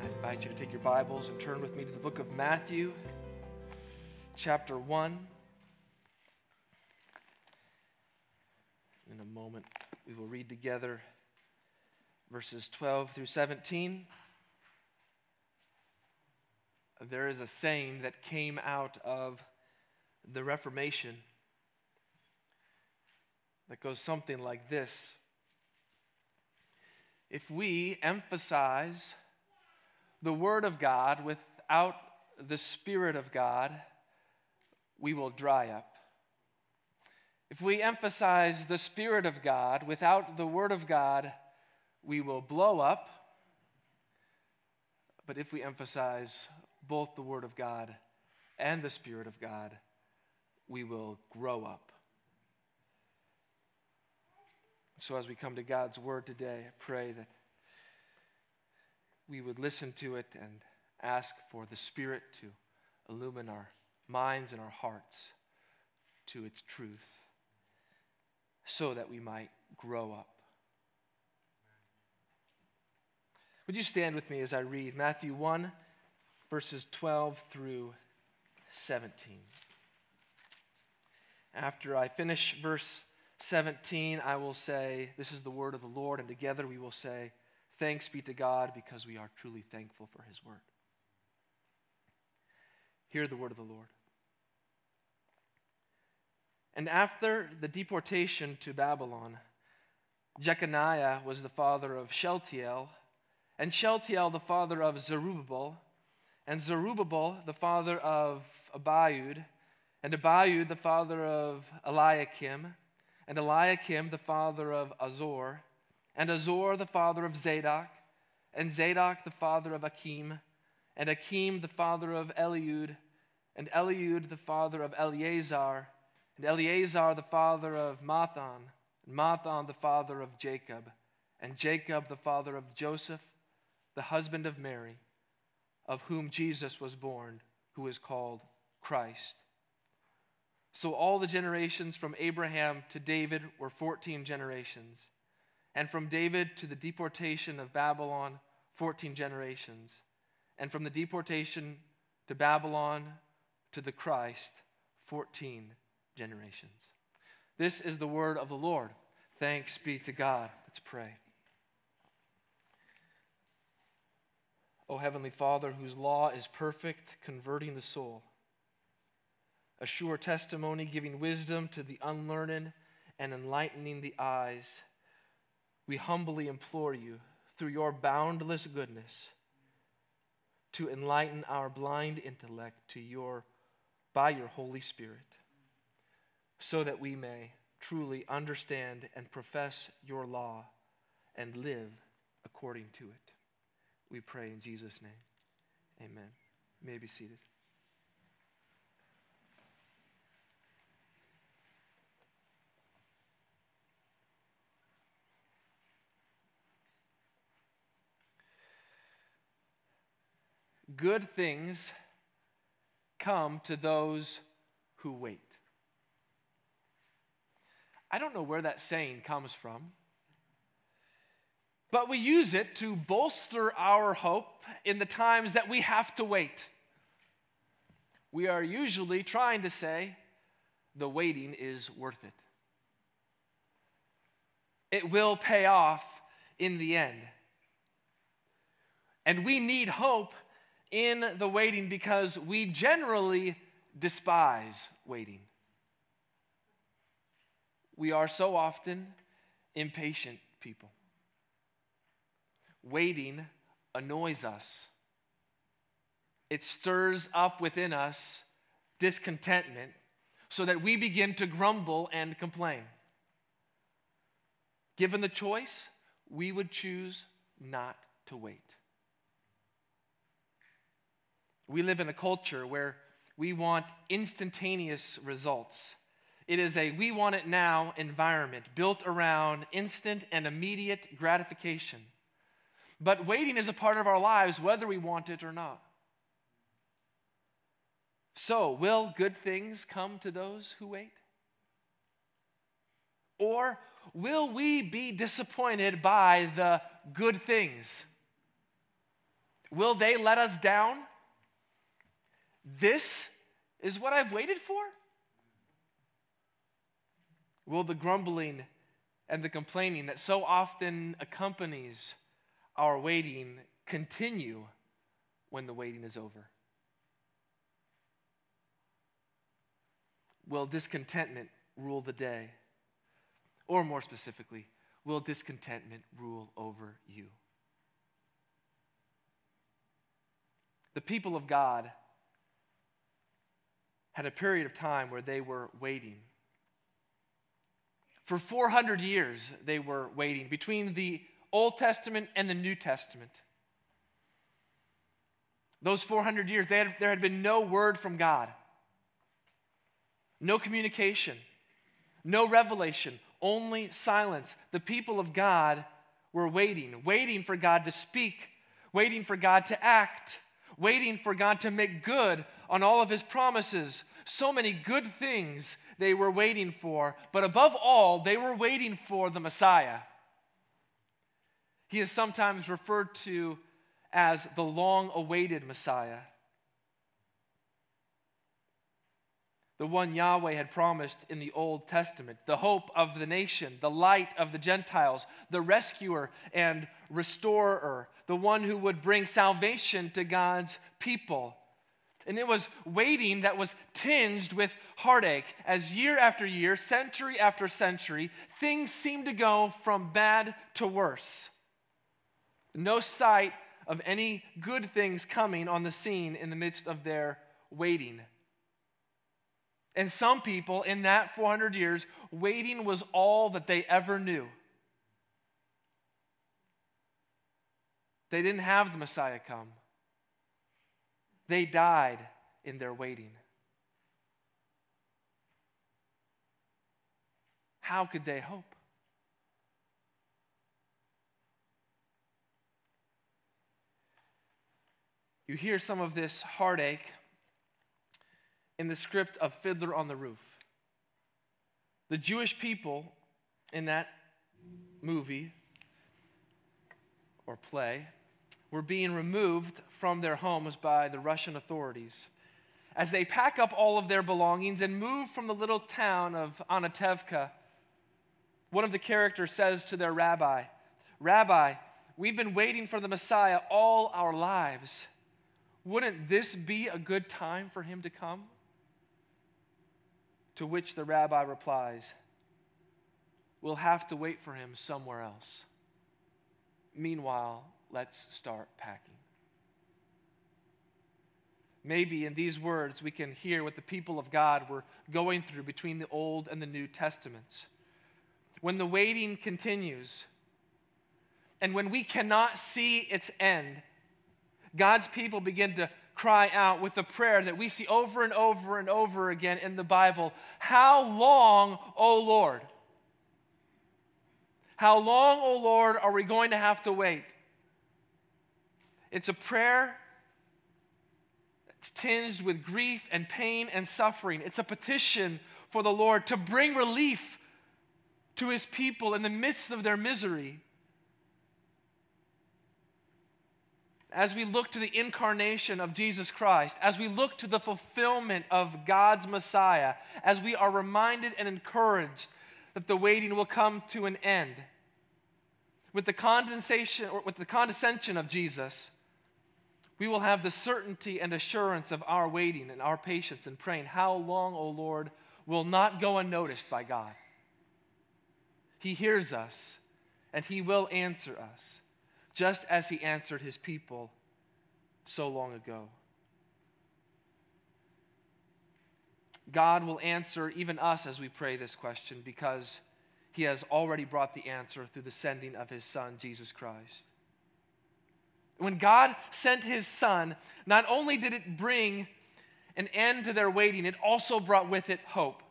I invite you to take your Bibles and turn with me to the book of Matthew, chapter 1. In a moment, we will read together verses 12 through 17. There is a saying that came out of the Reformation that goes something like this: if we emphasize the Word of God without the Spirit of God, we will dry up. If we emphasize the Spirit of God without the Word of God, we will blow up. But if we emphasize both the Word of God and the Spirit of God, we will grow up. So as we come to God's Word today, I pray that we would listen to it and ask for the Spirit to illumine our minds and our hearts to its truth so that we might grow up. Would you stand with me as I read Matthew 1, verses 12 through 17? After I finish verse 17, I will say, "This is the word of the Lord," and together we will say, "Thanks be to God," because we are truly thankful for his word. Hear the word of the Lord. And after the deportation to Babylon, Jeconiah was the father of Shealtiel, and Shealtiel the father of Zerubbabel, and Zerubbabel the father of Abiud, and Abiud the father of Eliakim, and Eliakim the father of Azor, and Azor the father of Zadok, and Zadok the father of Achim, and Achim the father of Eliud, and Eliud the father of Eleazar, and Eleazar the father of Matthan, and Matthan the father of Jacob, and Jacob the father of Joseph, the husband of Mary, of whom Jesus was born, who is called Christ. So all the generations from Abraham to David were 14 generations. And from David to the deportation of Babylon, 14 generations. And from the deportation to Babylon to the Christ, 14 generations. This is the word of the Lord. Thanks be to God. Let's pray. O Heavenly Father, whose law is perfect, converting the soul, a sure testimony, giving wisdom to the unlearned and enlightening the eyes, we humbly implore you, through your boundless goodness, to enlighten our blind intellect by your Holy Spirit, so that we may truly understand and profess your law and live according to it. We pray in Jesus' name. Amen. You may be seated. Good things come to those who wait. I don't know where that saying comes from, but we use it to bolster our hope in the times that we have to wait. We are usually trying to say, the waiting is worth it. It will pay off in the end. And we need hope in the waiting, because we generally despise waiting. We are so often impatient people. Waiting annoys us. It stirs up within us discontentment so that we begin to grumble and complain. Given the choice, we would choose not to wait. We live in a culture where we want instantaneous results. It is a we want it now environment built around instant and immediate gratification. But waiting is a part of our lives whether we want it or not. So, will good things come to those who wait? Or will we be disappointed by the good things? Will they let us down? This is what I've waited for? Will the grumbling and the complaining that so often accompanies our waiting continue when the waiting is over? Will discontentment rule the day? Or more specifically, will discontentment rule over you? The people of God had a period of time where they were waiting. For 400 years, they were waiting between the Old Testament and the New Testament. Those 400 years, there had been no word from God. No communication, no revelation, only silence. The people of God were waiting, waiting for God to speak, waiting for God to act, waiting for God to make good on all of his promises. So many good things they were waiting for, but above all, they were waiting for the Messiah. He is sometimes referred to as the long-awaited Messiah. The one Yahweh had promised in the Old Testament, the hope of the nation, the light of the Gentiles, the rescuer and restorer, the one who would bring salvation to God's people. And it was waiting that was tinged with heartache as year after year, century after century, things seemed to go from bad to worse. No sight of any good things coming on the scene in the midst of their waiting. And some people in that 400 years, waiting was all that they ever knew. They didn't have the Messiah come. They died in their waiting. How could they hope? You hear some of this heartache in the script of Fiddler on the Roof. The Jewish people in that movie or play were being removed from their homes by the Russian authorities as they pack up all of their belongings and move from the little town of Anatevka. One of the characters says to their rabbi, "Rabbi, we've been waiting for the Messiah all our lives. Wouldn't this be a good time for him to come?" To which the rabbi replies, "We'll have to wait for him somewhere else. Meanwhile, let's start packing." Maybe in these words we can hear what the people of God were going through between the Old and the New Testaments. When the waiting continues, and when we cannot see its end, God's people begin to cry out with a prayer that we see over and over and over again in the Bible. "How long, O Lord? How long, O Lord, are we going to have to wait?" It's a prayer that's tinged with grief and pain and suffering. It's a petition for the Lord to bring relief to his people in the midst of their misery. As we look to the incarnation of Jesus Christ, as we look to the fulfillment of God's Messiah, as we are reminded and encouraged that the waiting will come to an end, with the condescension of Jesus, We will have the certainty and assurance of our waiting and our patience and praying. How long, O Lord, will not go unnoticed by God. He hears us, and he will answer us, just as he answered his people so long ago. God will answer even us as we pray this question, because he has already brought the answer through the sending of his Son, Jesus Christ. When God sent his Son, not only did it bring an end to their waiting, it also brought with it hope.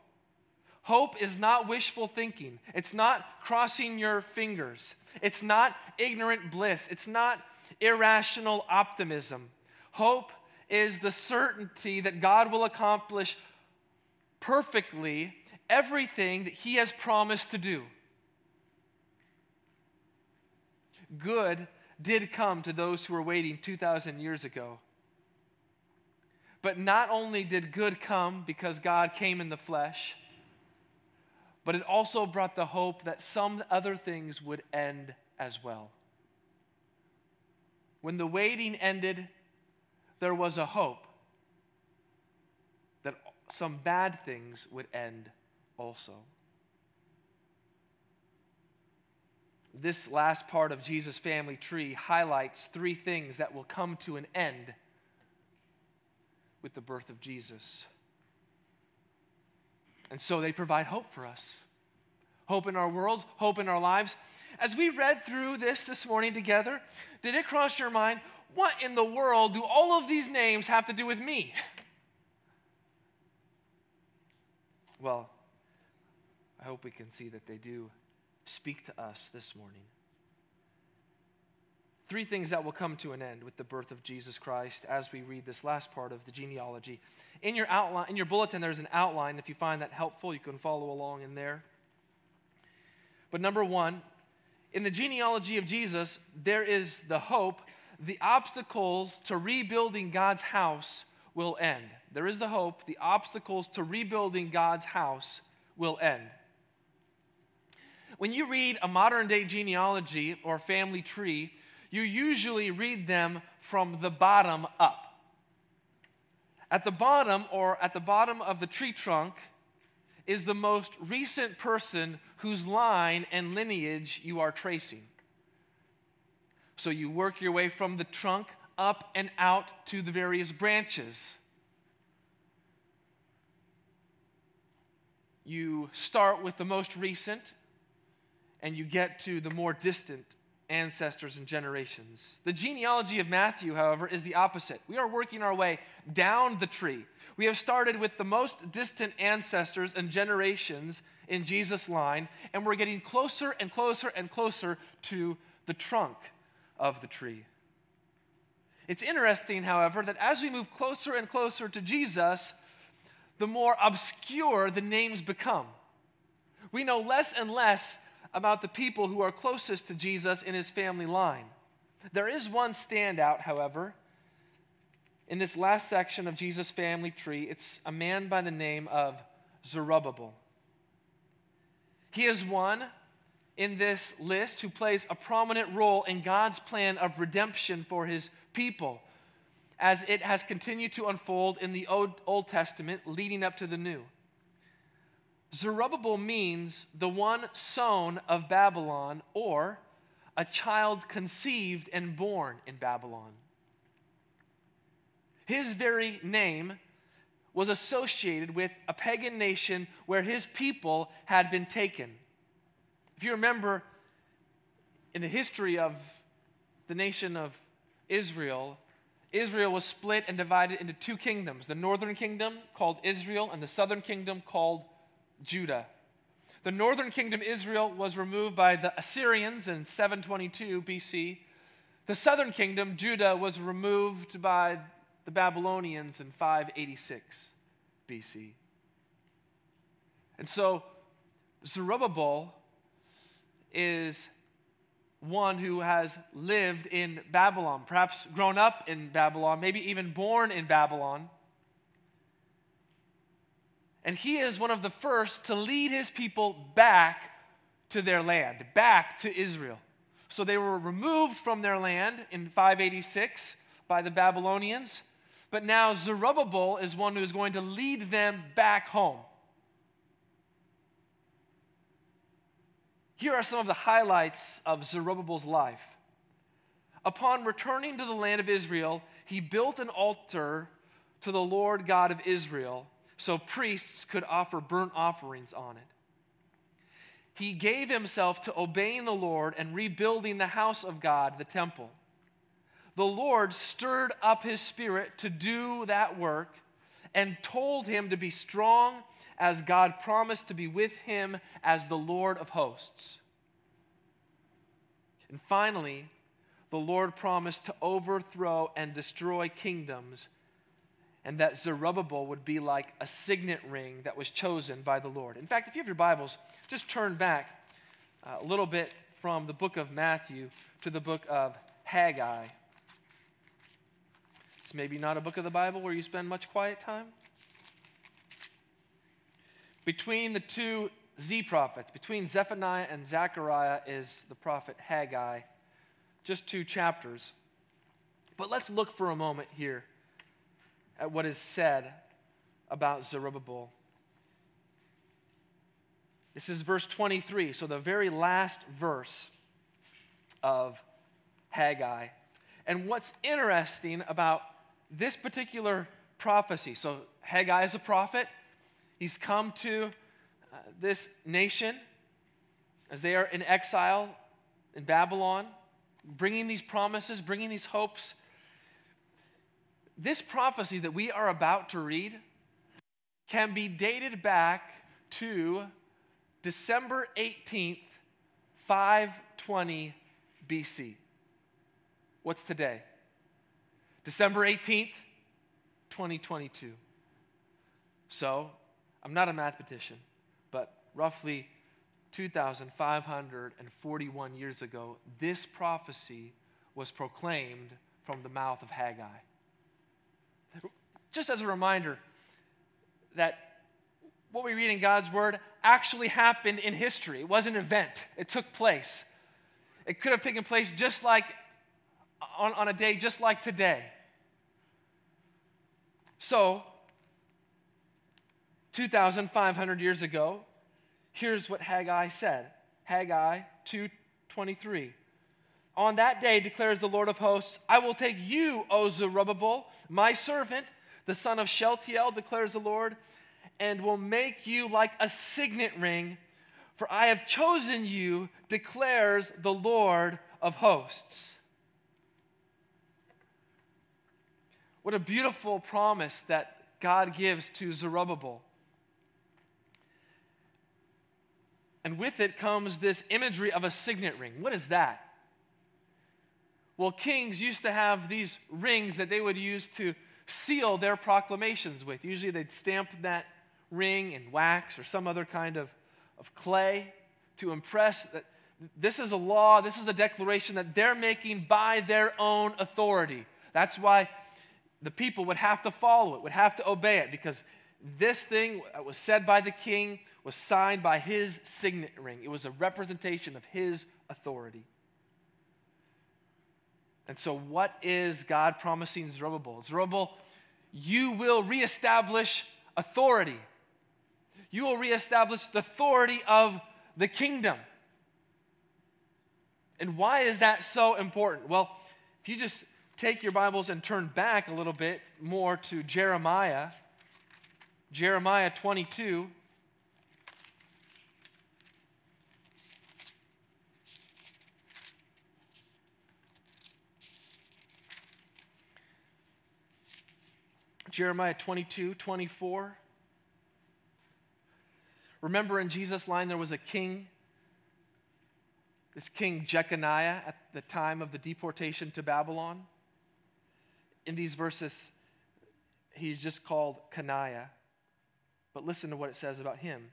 Hope is not wishful thinking. It's not crossing your fingers. It's not ignorant bliss. It's not irrational optimism. Hope is the certainty that God will accomplish perfectly everything that he has promised to do. Good did come to those who were waiting 2,000 years ago. But not only did good come because God came in the flesh, but it also brought the hope that some other things would end as well. When the waiting ended, there was a hope that some bad things would end also. This last part of Jesus' family tree highlights three things that will come to an end with the birth of Jesus. And so they provide hope for us. Hope in our world, hope in our lives. As we read through this morning together, did it cross your mind, what in the world do all of these names have to do with me? Well, I hope we can see that they do speak to us this morning. Three things that will come to an end with the birth of Jesus Christ as we read this last part of the genealogy. In your outline, in your bulletin, there's an outline. If you find that helpful, you can follow along in there. But number one, in the genealogy of Jesus, there is the hope the obstacles to rebuilding God's house will end. There is the hope the obstacles to rebuilding God's house will end. When you read a modern-day genealogy or family tree, you usually read them from the bottom up. At the bottom of the tree trunk is the most recent person whose line and lineage you are tracing. So you work your way from the trunk up and out to the various branches. You start with the most recent, and you get to the more distant ancestors and generations. The genealogy of Matthew, however, is the opposite. We are working our way down the tree. We have started with the most distant ancestors and generations in Jesus' line, and we're getting closer and closer and closer to the trunk of the tree. It's interesting, however, that as we move closer and closer to Jesus, the more obscure the names become. We know less and less about the people who are closest to Jesus in his family line. There is one standout, however, in this last section of Jesus' family tree. It's a man by the name of Zerubbabel. He is one in this list who plays a prominent role in God's plan of redemption for his people as it has continued to unfold in the Old Testament leading up to the New. Zerubbabel means the one sown of Babylon, or a child conceived and born in Babylon. His very name was associated with a pagan nation where his people had been taken. If you remember, in the history of the nation of Israel, Israel was split and divided into two kingdoms. The northern kingdom called Israel and the southern kingdom called Judah. The northern kingdom, Israel, was removed by the Assyrians in 722 BC. The southern kingdom, Judah, was removed by the Babylonians in 586 BC. And so Zerubbabel is one who has lived in Babylon, perhaps grown up in Babylon, maybe even born in Babylon. And he is one of the first to lead his people back to their land, back to Israel. So they were removed from their land in 586 by the Babylonians. But now Zerubbabel is one who is going to lead them back home. Here are some of the highlights of Zerubbabel's life. Upon returning to the land of Israel, he built an altar to the Lord God of Israel so priests could offer burnt offerings on it. He gave himself to obeying the Lord and rebuilding the house of God, the temple. The Lord stirred up his spirit to do that work and told him to be strong as God promised to be with him as the Lord of hosts. And finally, the Lord promised to overthrow and destroy kingdoms, and that Zerubbabel would be like a signet ring that was chosen by the Lord. In fact, if you have your Bibles, just turn back a little bit from the book of Matthew to the book of Haggai. It's maybe not a book of the Bible where you spend much quiet time. Between the two Z prophets, between Zephaniah and Zechariah, is the prophet Haggai. Just two chapters. But let's look for a moment here at what is said about Zerubbabel. This is verse 23, so the very last verse of Haggai. And what's interesting about this particular prophecy, so Haggai is a prophet. He's come to this nation as they are in exile in Babylon, bringing these promises, bringing these hopes. This prophecy that we are about to read can be dated back to December 18th, 520 BC. What's today? December 18th, 2022. So, I'm not a mathematician, but roughly 2,541 years ago, this prophecy was proclaimed from the mouth of Haggai. Just as a reminder that what we read in God's Word actually happened in history. It was an event. It took place. It could have taken place just like on a day just like today. So, 2,500 years ago, here's what Haggai said. Haggai 2:23. On that day, declares the Lord of hosts, I will take you, O Zerubbabel, my servant, the son of Shealtiel, declares the Lord, and will make you like a signet ring, for I have chosen you, declares the Lord of hosts. What a beautiful promise that God gives to Zerubbabel. And with it comes this imagery of a signet ring. What is that? Well, kings used to have these rings that they would use to seal their proclamations with. Usually they'd stamp that ring in wax or some other kind of clay to impress that this is a law, this is a declaration that they're making by their own authority. That's why the people would have to follow it, would have to obey it, because this thing that was said by the king was signed by his signet ring. It was a representation of his authority. And so what is God promising Zerubbabel? Zerubbabel, you will reestablish authority. You will reestablish the authority of the kingdom. And why is that so important? Well, if you just take your Bibles and turn back a little bit more to Jeremiah, Jeremiah 22. Jeremiah 22:24. Remember in Jesus' line there was a king, this king Jeconiah at the time of the deportation to Babylon. In these verses, he's just called Caniah. But listen to what it says about him.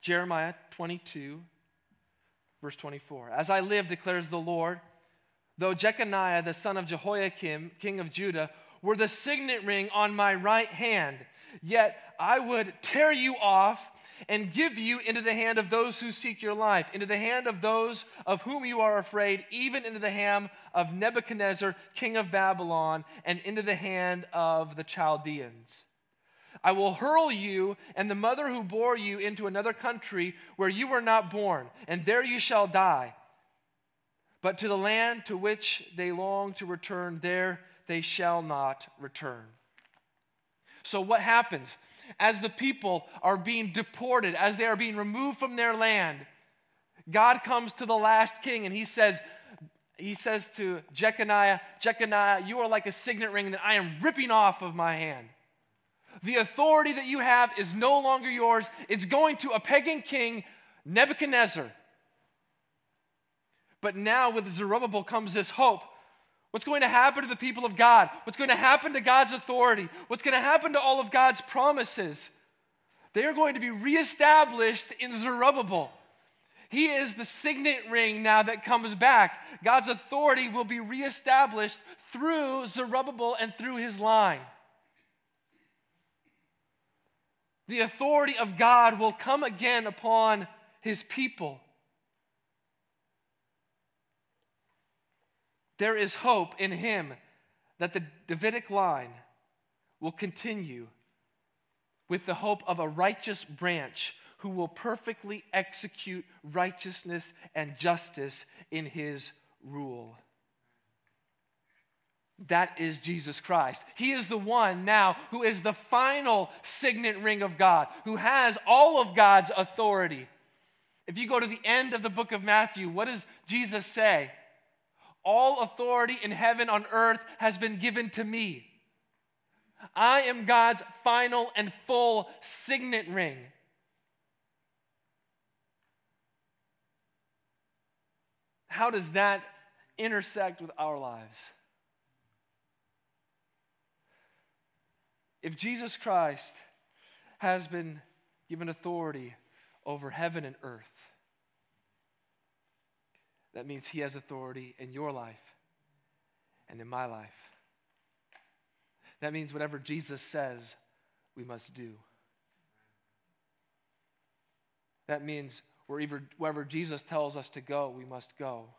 Jeremiah 22, verse 24. As I live, declares the Lord, though Jeconiah, the son of Jehoiakim, king of Judah, were the signet ring on my right hand. Yet I would tear you off and give you into the hand of those who seek your life, into the hand of those of whom you are afraid, even into the hand of Nebuchadnezzar, king of Babylon, and into the hand of the Chaldeans. I will hurl you and the mother who bore you into another country where you were not born, and there you shall die. But to the land to which they long to return, there they shall not return." So what happens? As the people are being deported, as they are being removed from their land, God comes to the last king and he says to Jeconiah, "Jeconiah, you are like a signet ring that I am ripping off of my hand. The authority that you have is no longer yours. It's going to a pagan king, Nebuchadnezzar." But now with Zerubbabel comes this hope. What's going to happen to the people of God? What's going to happen to God's authority? What's going to happen to all of God's promises? They are going to be reestablished in Zerubbabel. He is the signet ring now that comes back. God's authority will be reestablished through Zerubbabel and through his line. The authority of God will come again upon his people. There is hope in him that the Davidic line will continue with the hope of a righteous branch who will perfectly execute righteousness and justice in his rule. That is Jesus Christ. He is the one now who is the final signet ring of God, who has all of God's authority. If you go to the end of the book of Matthew, what does Jesus say? "All authority in heaven and on earth has been given to me." I am God's final and full signet ring. How does that intersect with our lives? If Jesus Christ has been given authority over heaven and earth, that means he has authority in your life and in my life. That means whatever Jesus says, we must do. That means wherever Jesus tells us to go, we must go.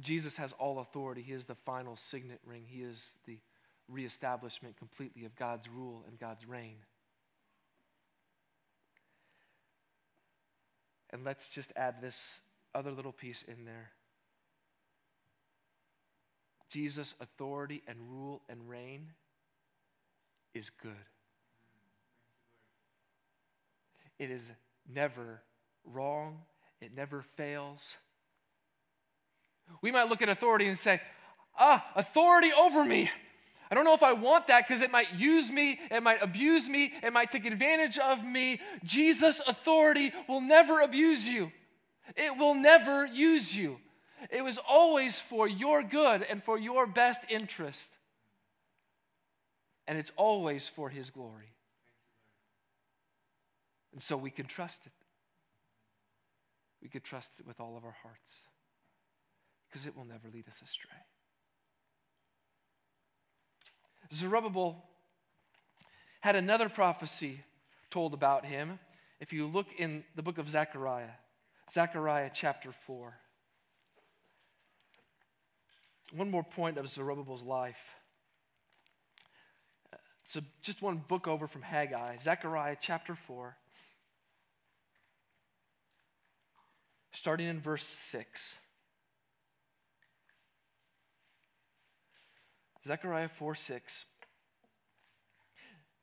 Jesus has all authority. He is the final signet ring. He is the reestablishment completely of God's rule and God's reign. And let's just add this other little piece in there. Jesus' authority and rule and reign is good. It is never wrong. It never fails. We might look at authority and say, authority over me. I don't know if I want that because it might use me, it might abuse me, it might take advantage of me. Jesus' authority will never abuse you. It will never use you. It was always for your good and for your best interest. And it's always for his glory. And so we can trust it. We could trust it with all of our hearts, because it will never lead us astray. Zerubbabel had another prophecy told about him. If you look in the book of Zechariah chapter 4. One more point of Zerubbabel's life. So just one book over from Haggai, Zechariah chapter 4, starting in verse 6. Zechariah 4:6.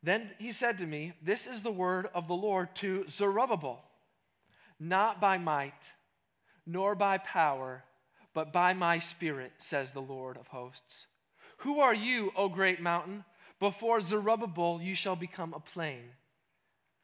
"Then he said to me, 'This is the word of the Lord to Zerubbabel, not by might, nor by power, but by my spirit, says the Lord of hosts. Who are you, O great mountain? Before Zerubbabel you shall become a plain,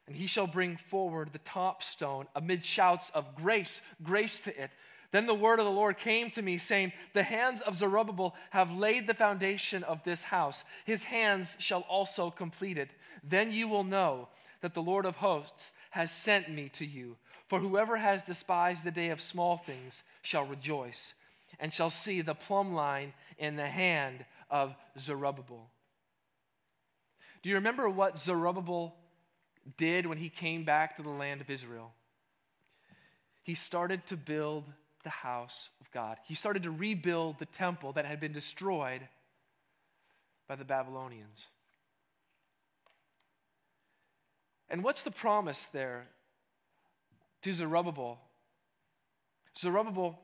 and he shall bring forward the top stone amid shouts of grace, grace to it.' Then the word of the Lord came to me, saying, 'The hands of Zerubbabel have laid the foundation of this house. His hands shall also complete it. Then you will know that the Lord of hosts has sent me to you. For whoever has despised the day of small things shall rejoice, and shall see the plumb line in the hand of Zerubbabel." Do you remember what Zerubbabel did when he came back to the land of Israel? He started to build the house of God. He started to rebuild the temple that had been destroyed by the Babylonians. And what's the promise there to Zerubbabel? Zerubbabel,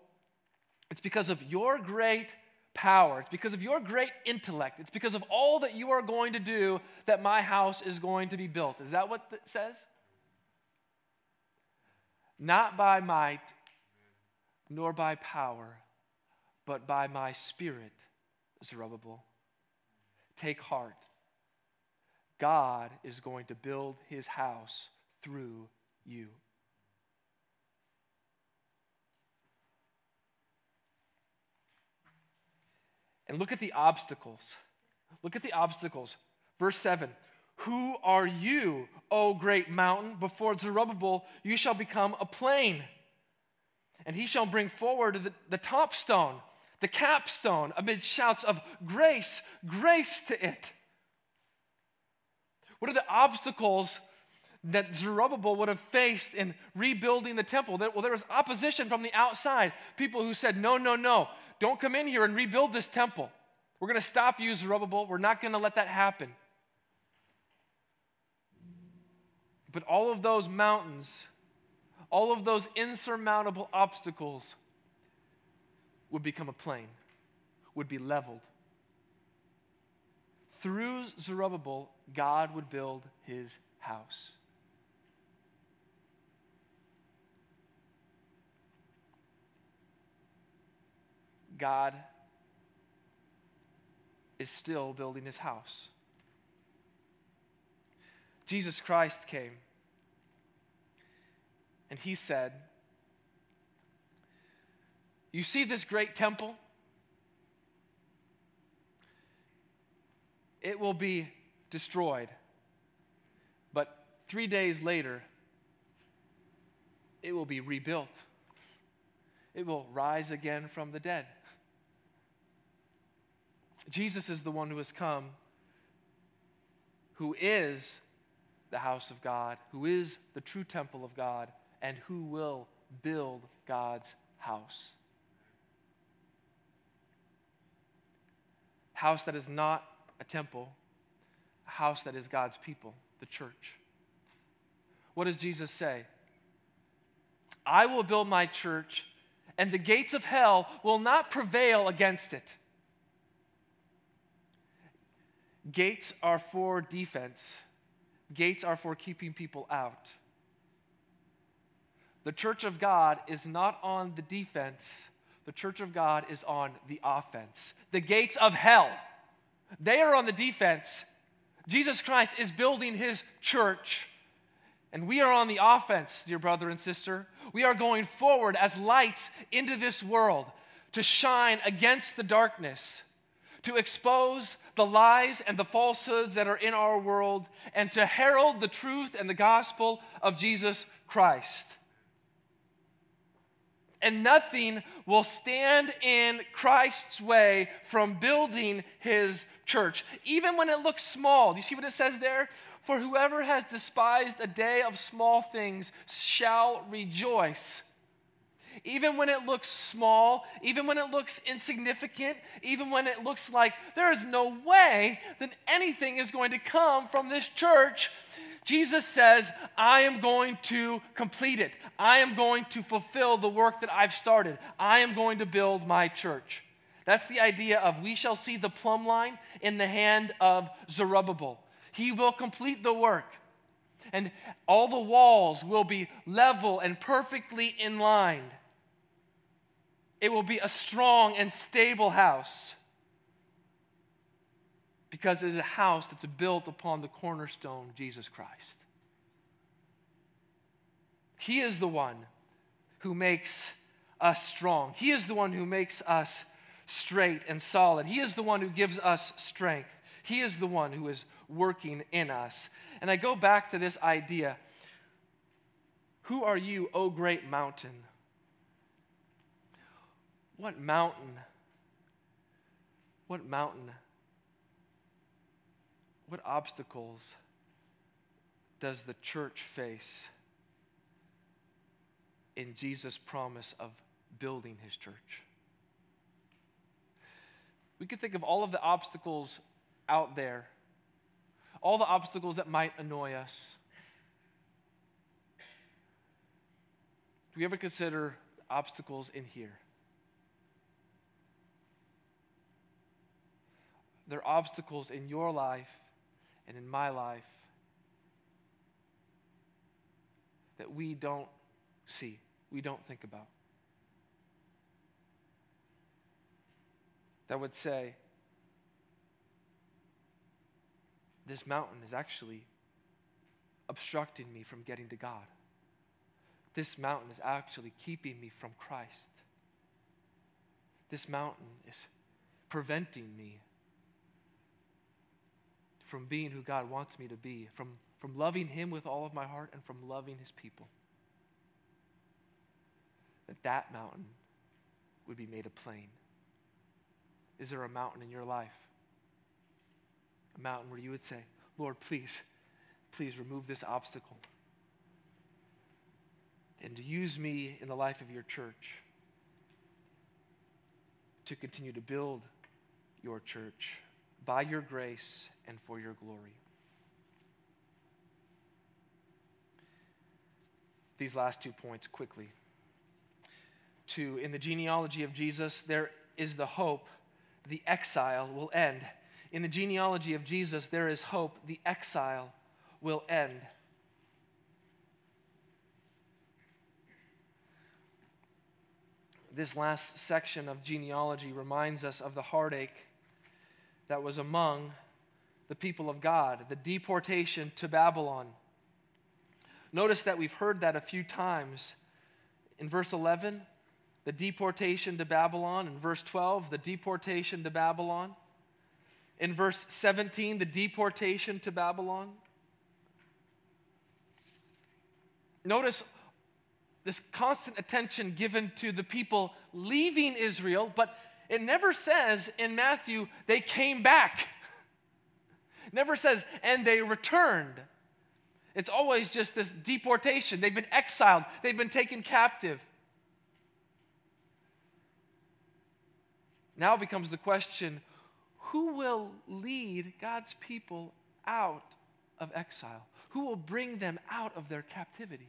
it's because of your great power, it's because of your great intellect, it's because of all that you are going to do that my house is going to be built. Is that what it says? Not by might, nor by power, but by my spirit, Zerubbabel. Take heart. God is going to build his house through you. And look at the obstacles. Look at the obstacles. Verse 7, "Who are you, O great mountain? Before Zerubbabel you shall become a plain, and he shall bring forward the top stone, the capstone, amid shouts of grace, grace to it." What are the obstacles that Zerubbabel would have faced in rebuilding the temple? Well, there was opposition from the outside. People who said, no, don't come in here and rebuild this temple. We're going to stop you, Zerubbabel. We're not going to let that happen. But all of those mountains, all of those insurmountable obstacles would become a plain, would be leveled. Through Zerubbabel, God would build his house. God is still building his house. Jesus Christ came, and he said, "You see this great temple? It will be destroyed, but 3 days later, it will be rebuilt. It will rise again from the dead." Jesus is the one who has come, who is the house of God, who is the true temple of God, and who will build God's house. House that is not a temple, a house that is God's people, the church. What does Jesus say? "I will build my church, and the gates of hell will not prevail against it." Gates are for defense. Gates are for keeping people out. The church of God is not on the defense. The church of God is on the offense. The gates of hell, they are on the defense. Jesus Christ is building his church, and we are on the offense, dear brother and sister. We are going forward as lights into this world to shine against the darkness, to expose the lies and the falsehoods that are in our world, and to herald the truth and the gospel of Jesus Christ. And nothing will stand in Christ's way from building his church, even when it looks small. Do you see what it says there? "For whoever has despised a day of small things shall rejoice." Even when it looks small, even when it looks insignificant, even when it looks like there is no way that anything is going to come from this church, Jesus says, "I am going to complete it. I am going to fulfill the work that I've started. I am going to build my church." That's the idea of we shall see the plumb line in the hand of Zerubbabel. He will complete the work, and all the walls will be level and perfectly in line. It will be a strong and stable house because it is a house that's built upon the cornerstone, Jesus Christ. He is the one who makes us strong. He is the one who makes us straight and solid. He is the one who gives us strength. He is the one who is working in us. And I go back to this idea. Who are you, O great mountain? What mountain? What mountain? What obstacles does the church face in Jesus' promise of building his church? We could think of all of the obstacles out there, all the obstacles that might annoy us. Do we ever consider obstacles in here? There are obstacles in your life and in my life that we don't see, we don't think about. That would say, this mountain is actually obstructing me from getting to God. This mountain is actually keeping me from Christ. This mountain is preventing me from being who God wants me to be, from loving him with all of my heart and from loving his people. That mountain would be made a plain. Is there a mountain in your life? A mountain where you would say, Lord, please remove this obstacle and use me in the life of your church to continue to build your church by your grace and for your glory. These last 2 points quickly. 2, in the genealogy of Jesus, there is the hope the exile will end. In the genealogy of Jesus, there is hope the exile will end. This last section of genealogy reminds us of the heartache that was among the people of God, the deportation to Babylon. Notice that we've heard that a few times. In verse 11, the deportation to Babylon. In verse 12, the deportation to Babylon. In verse 17, the deportation to Babylon. Notice this constant attention given to the people leaving Israel, but it never says in Matthew, they came back. It never says, and they returned. It's always just this deportation. They've been exiled. They've been taken captive. Now becomes the question, who will lead God's people out of exile? Who will bring them out of their captivity?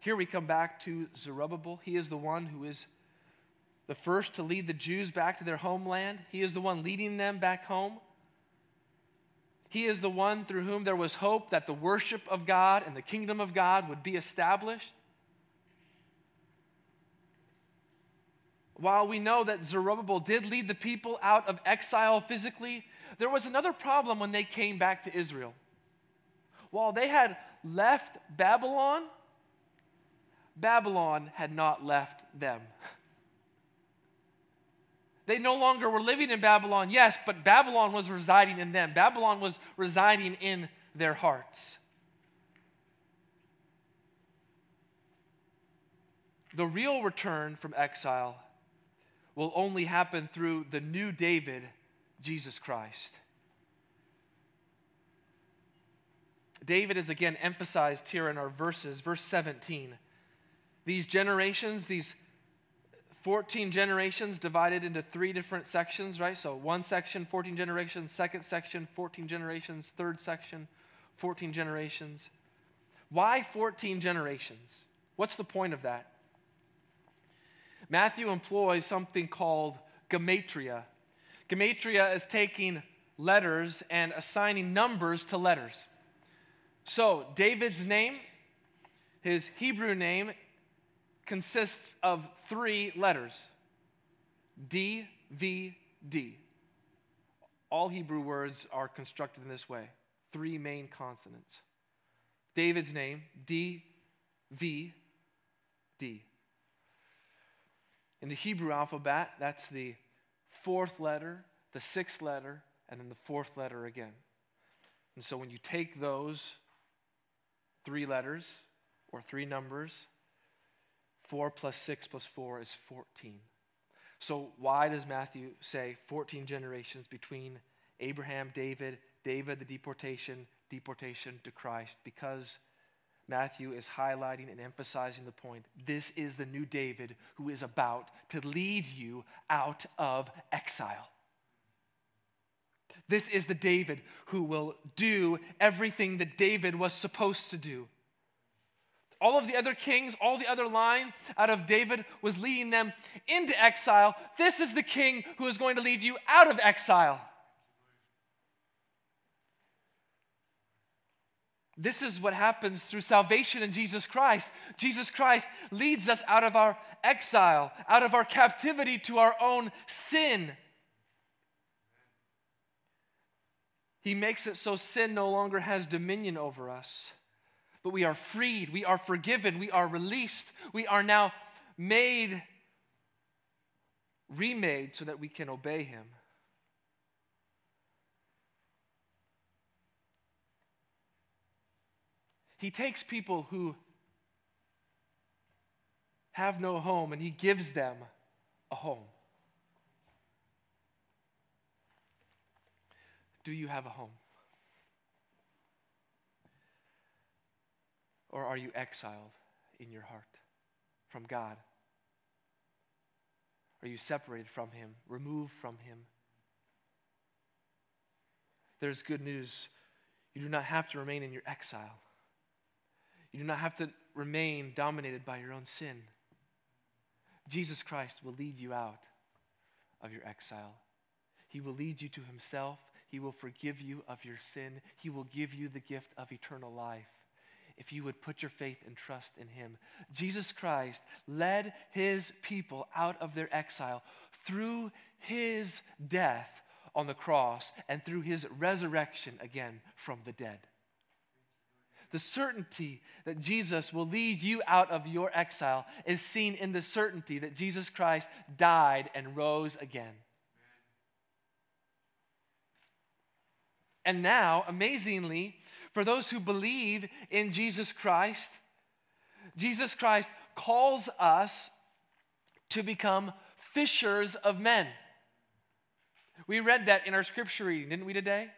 Here we come back to Zerubbabel. He is the one who is the first to lead the Jews back to their homeland. He is the one leading them back home. He is the one through whom there was hope that the worship of God and the kingdom of God would be established. While we know that Zerubbabel did lead the people out of exile physically, there was another problem when they came back to Israel. While they had left Babylon, Babylon had not left them. They no longer were living in Babylon, yes, but Babylon was residing in them. Babylon was residing in their hearts. The real return from exile will only happen through the new David, Jesus Christ. David is again emphasized here in our verses, verse 17. These generations, these 14 generations divided into 3 different sections, right? So one section, 14 generations, second section, 14 generations, third section, 14 generations. Why 14 generations? What's the point of that? Matthew employs something called gematria. Gematria is taking letters and assigning numbers to letters. So David's name, his Hebrew name, consists of 3 letters. D, V, D. All Hebrew words are constructed in this way. 3 main consonants. David's name, D, V, D. In the Hebrew alphabet, that's the 4th letter, the 6th letter, and then the 4th letter again. And so when you take those 3 letters or 3 numbers, 4 plus 6 plus 4 is 14. So why does Matthew say 14 generations between Abraham, David, the deportation to Christ? Because Matthew is highlighting and emphasizing the point. This is the new David who is about to lead you out of exile. This is the David who will do everything that David was supposed to do. All of the other kings, all the other line out of David was leading them into exile. This is the king who is going to lead you out of exile. This is what happens through salvation in Jesus Christ. Jesus Christ leads us out of our exile, out of our captivity to our own sin. He makes it so sin no longer has dominion over us. But we are freed, we are forgiven, we are released, we are now remade so that we can obey him. He takes people who have no home and he gives them a home. Do you have a home? Or are you exiled in your heart from God? Are you separated from him, removed from him? There's good news. You do not have to remain in your exile. You do not have to remain dominated by your own sin. Jesus Christ will lead you out of your exile. He will lead you to himself. He will forgive you of your sin. He will give you the gift of eternal life if you would put your faith and trust in him. Jesus Christ led his people out of their exile through his death on the cross and through his resurrection again from the dead. The certainty that Jesus will lead you out of your exile is seen in the certainty that Jesus Christ died and rose again. And now, amazingly, for those who believe in Jesus Christ calls us to become fishers of men. We read that in our scripture reading, didn't we, today?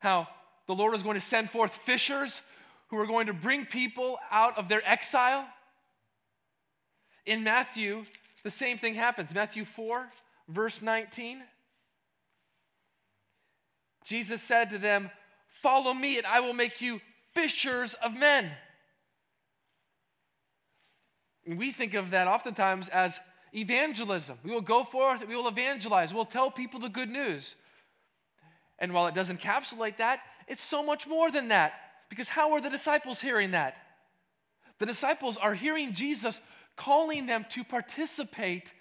How the Lord is going to send forth fishers who are going to bring people out of their exile. In Matthew, the same thing happens. Matthew 4, verse 19. Jesus said to them, "Follow me and I will make you fishers of men." And we think of that oftentimes as evangelism. We will go forth, we will evangelize, we'll tell people the good news. And while it does encapsulate that, it's so much more than that. Because how are the disciples hearing that? The disciples are hearing Jesus calling them to participate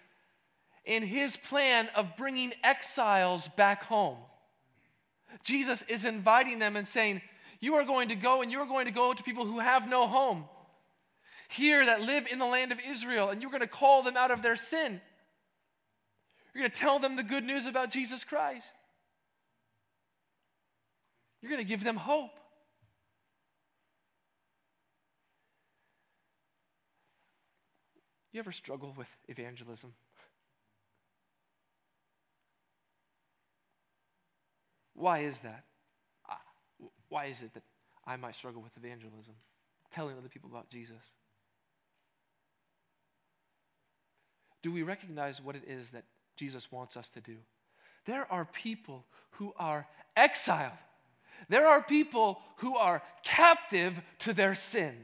in his plan of bringing exiles back home. Jesus is inviting them and saying, you are going to go and you are going to go to people who have no home here that live in the land of Israel, and you're going to call them out of their sin. You're going to tell them the good news about Jesus Christ. You're going to give them hope. You ever struggle with evangelism? Why is that? Why is it that I might struggle with evangelism, telling other people about Jesus? Do we recognize what it is that Jesus wants us to do? There are people who are exiled. There are people who are captive to their sin.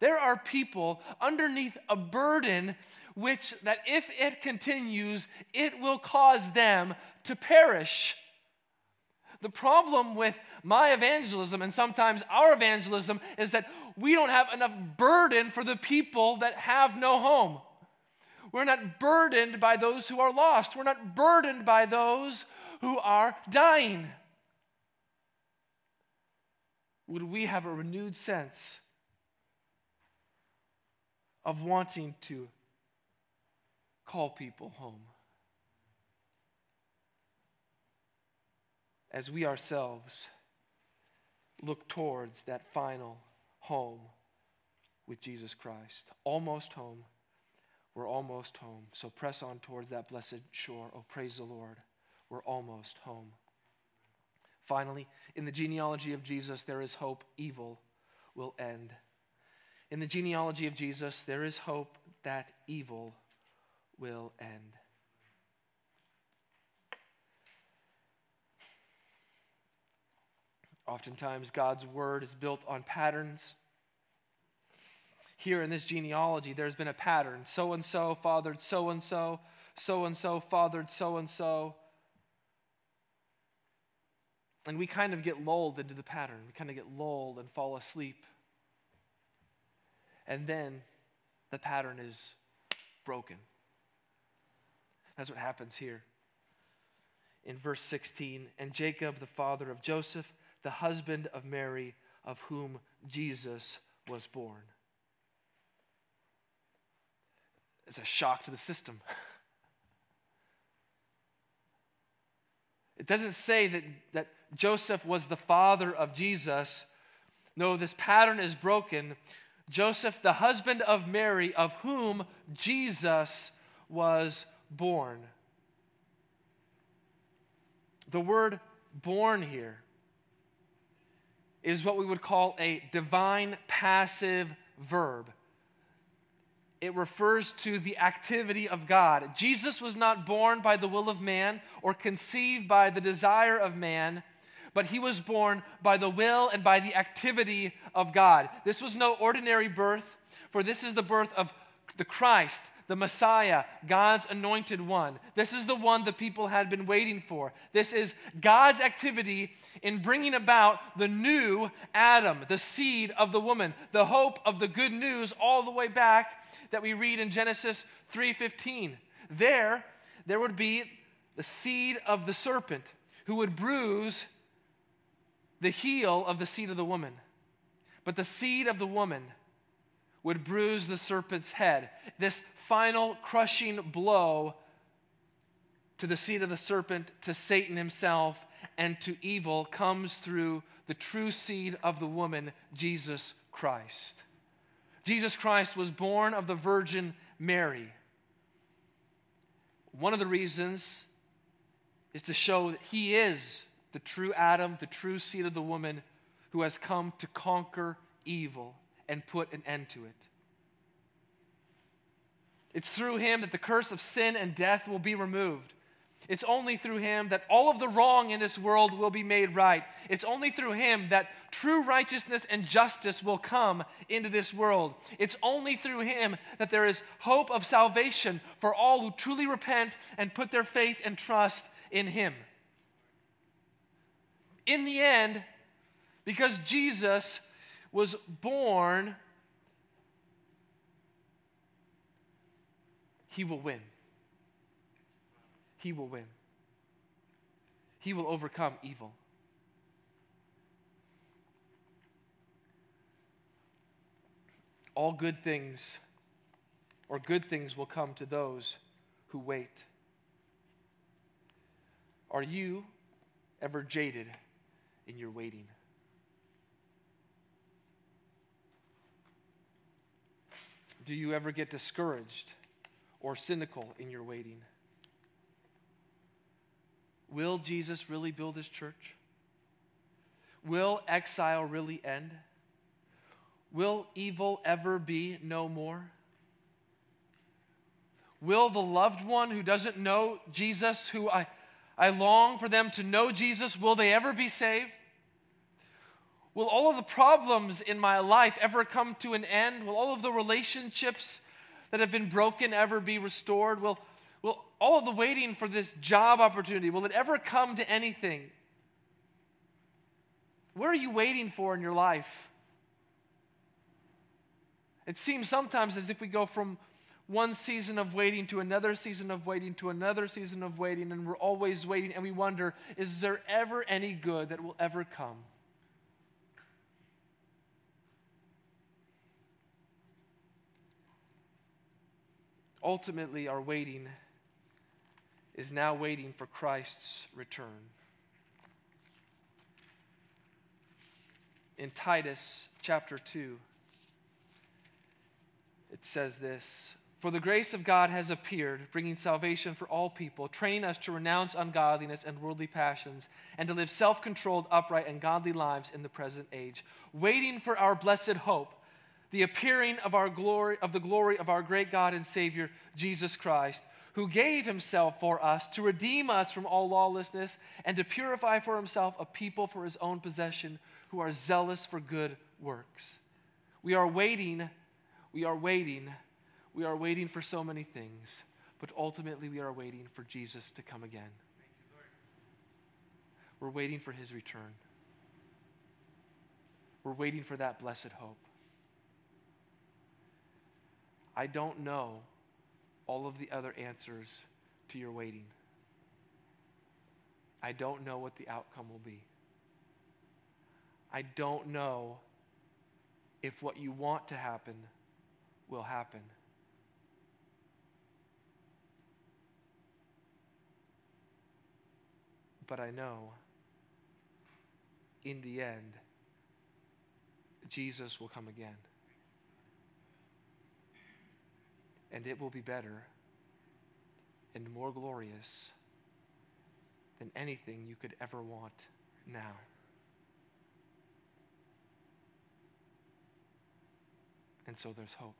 There are people underneath a burden which that if it continues, it will cause them to perish. The problem with my evangelism and sometimes our evangelism is that we don't have enough burden for the people that have no home. We're not burdened by those who are lost. We're not burdened by those who are dying. Would we have a renewed sense of wanting to call people home? As we ourselves look towards that final home with Jesus Christ, almost home, We're almost home. So press on towards that blessed shore. Oh, praise the Lord. We're almost home. Finally, in the genealogy of Jesus, there is hope. Evil will end. In the genealogy of Jesus, there is hope that evil will end. Oftentimes, God's word is built on patterns. Here in this genealogy, there's been a pattern. So-and-so fathered so-and-so. So-and-so fathered so-and-so. And we kind of get lulled into the pattern. We kind of get lulled and fall asleep. And then the pattern is broken. That's what happens here. In verse 16, and Jacob, the father of Joseph, the husband of Mary, of whom Jesus was born. It's a shock to the system. It doesn't say that Joseph was the father of Jesus. No, this pattern is broken. Joseph, the husband of Mary, of whom Jesus was born. The word born here is what we would call a divine passive verb. It refers to the activity of God. Jesus was not born by the will of man or conceived by the desire of man, but he was born by the will and by the activity of God. This was no ordinary birth, for this is the birth of the Christ, the Messiah, God's anointed one. This is the one the people had been waiting for. This is God's activity in bringing about the new Adam, the seed of the woman, the hope of the good news all the way back that we read in Genesis 3:15. There would be the seed of the serpent who would bruise the heel of the seed of the woman. But the seed of the woman would bruise the serpent's head. This final crushing blow to the seed of the serpent, to Satan himself, and to evil comes through the true seed of the woman, Jesus Christ. Jesus Christ was born of the Virgin Mary. One of the reasons is to show that he is the true Adam, the true seed of the woman who has come to conquer evil and put an end to it. It's through him that the curse of sin and death will be removed. It's only through him that all of the wrong in this world will be made right. It's only through him that true righteousness and justice will come into this world. It's only through him that there is hope of salvation for all who truly repent and put their faith and trust in him. In the end, because Jesus was born, he will win. He will win. He will overcome evil. All good things, or good things, will come to those who wait. Are you ever jaded in your waiting? Do you ever get discouraged or cynical in your waiting? Will Jesus really build his church? Will exile really end? Will evil ever be no more? Will the loved one who doesn't know Jesus, who I long for them to know Jesus, will they ever be saved? Will all of the problems in my life ever come to an end? Will all of the relationships that have been broken ever be restored? Will all of the waiting for this job opportunity, will it ever come to anything? What are you waiting for in your life? It seems sometimes as if we go from one season of waiting to another season of waiting to another season of waiting, and we're always waiting, and we wonder, is there ever any good that will ever come? Ultimately, our waiting is now waiting for Christ's return. In Titus chapter 2, it says this: For the grace of God has appeared, bringing salvation for all people, training us to renounce ungodliness and worldly passions, and to live self-controlled, upright, and godly lives in the present age, waiting for our blessed hope, the appearing of the glory of our great God and Savior, Jesus Christ, who gave himself for us to redeem us from all lawlessness and to purify for himself a people for his own possession who are zealous for good works. We are waiting for so many things, but ultimately we are waiting for Jesus to come again. Thank you, Lord. We're waiting for his return. We're waiting for that blessed hope. I don't know all of the other answers to your waiting. I don't know what the outcome will be. I don't know if what you want to happen will happen. But I know, in the end, Jesus will come again. And it will be better and more glorious than anything you could ever want now. And so there's hope.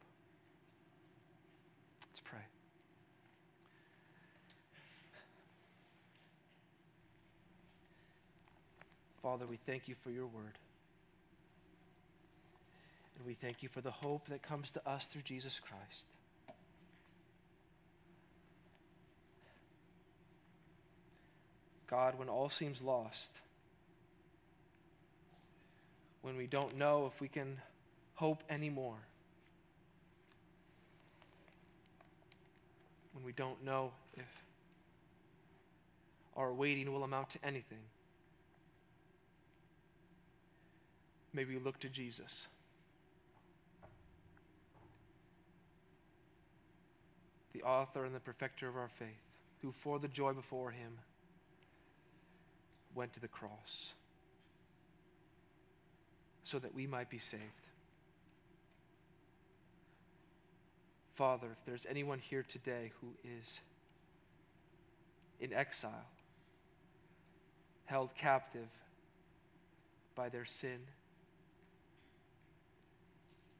Let's pray. Father, we thank you for your word. And we thank you for the hope that comes to us through Jesus Christ. God, when all seems lost, when we don't know if we can hope anymore, when we don't know if our waiting will amount to anything, may we look to Jesus, the author and the perfecter of our faith, who for the joy before him went to the cross so that we might be saved. Father, if there's anyone here today who is in exile, held captive by their sin,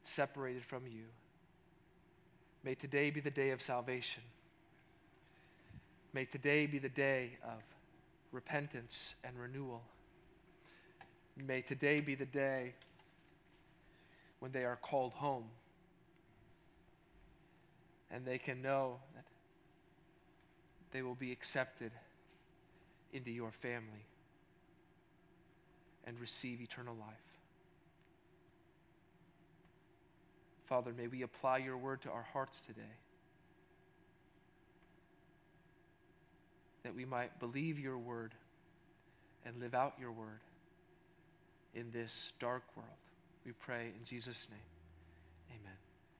separated from you, may today be the day of salvation. May today be the day of repentance and renewal. May today be the day when they are called home and they can know that they will be accepted into your family and receive eternal life. Father, may we apply your word to our hearts today, that we might believe your word and live out your word in this dark world. We pray in Jesus' name. Amen.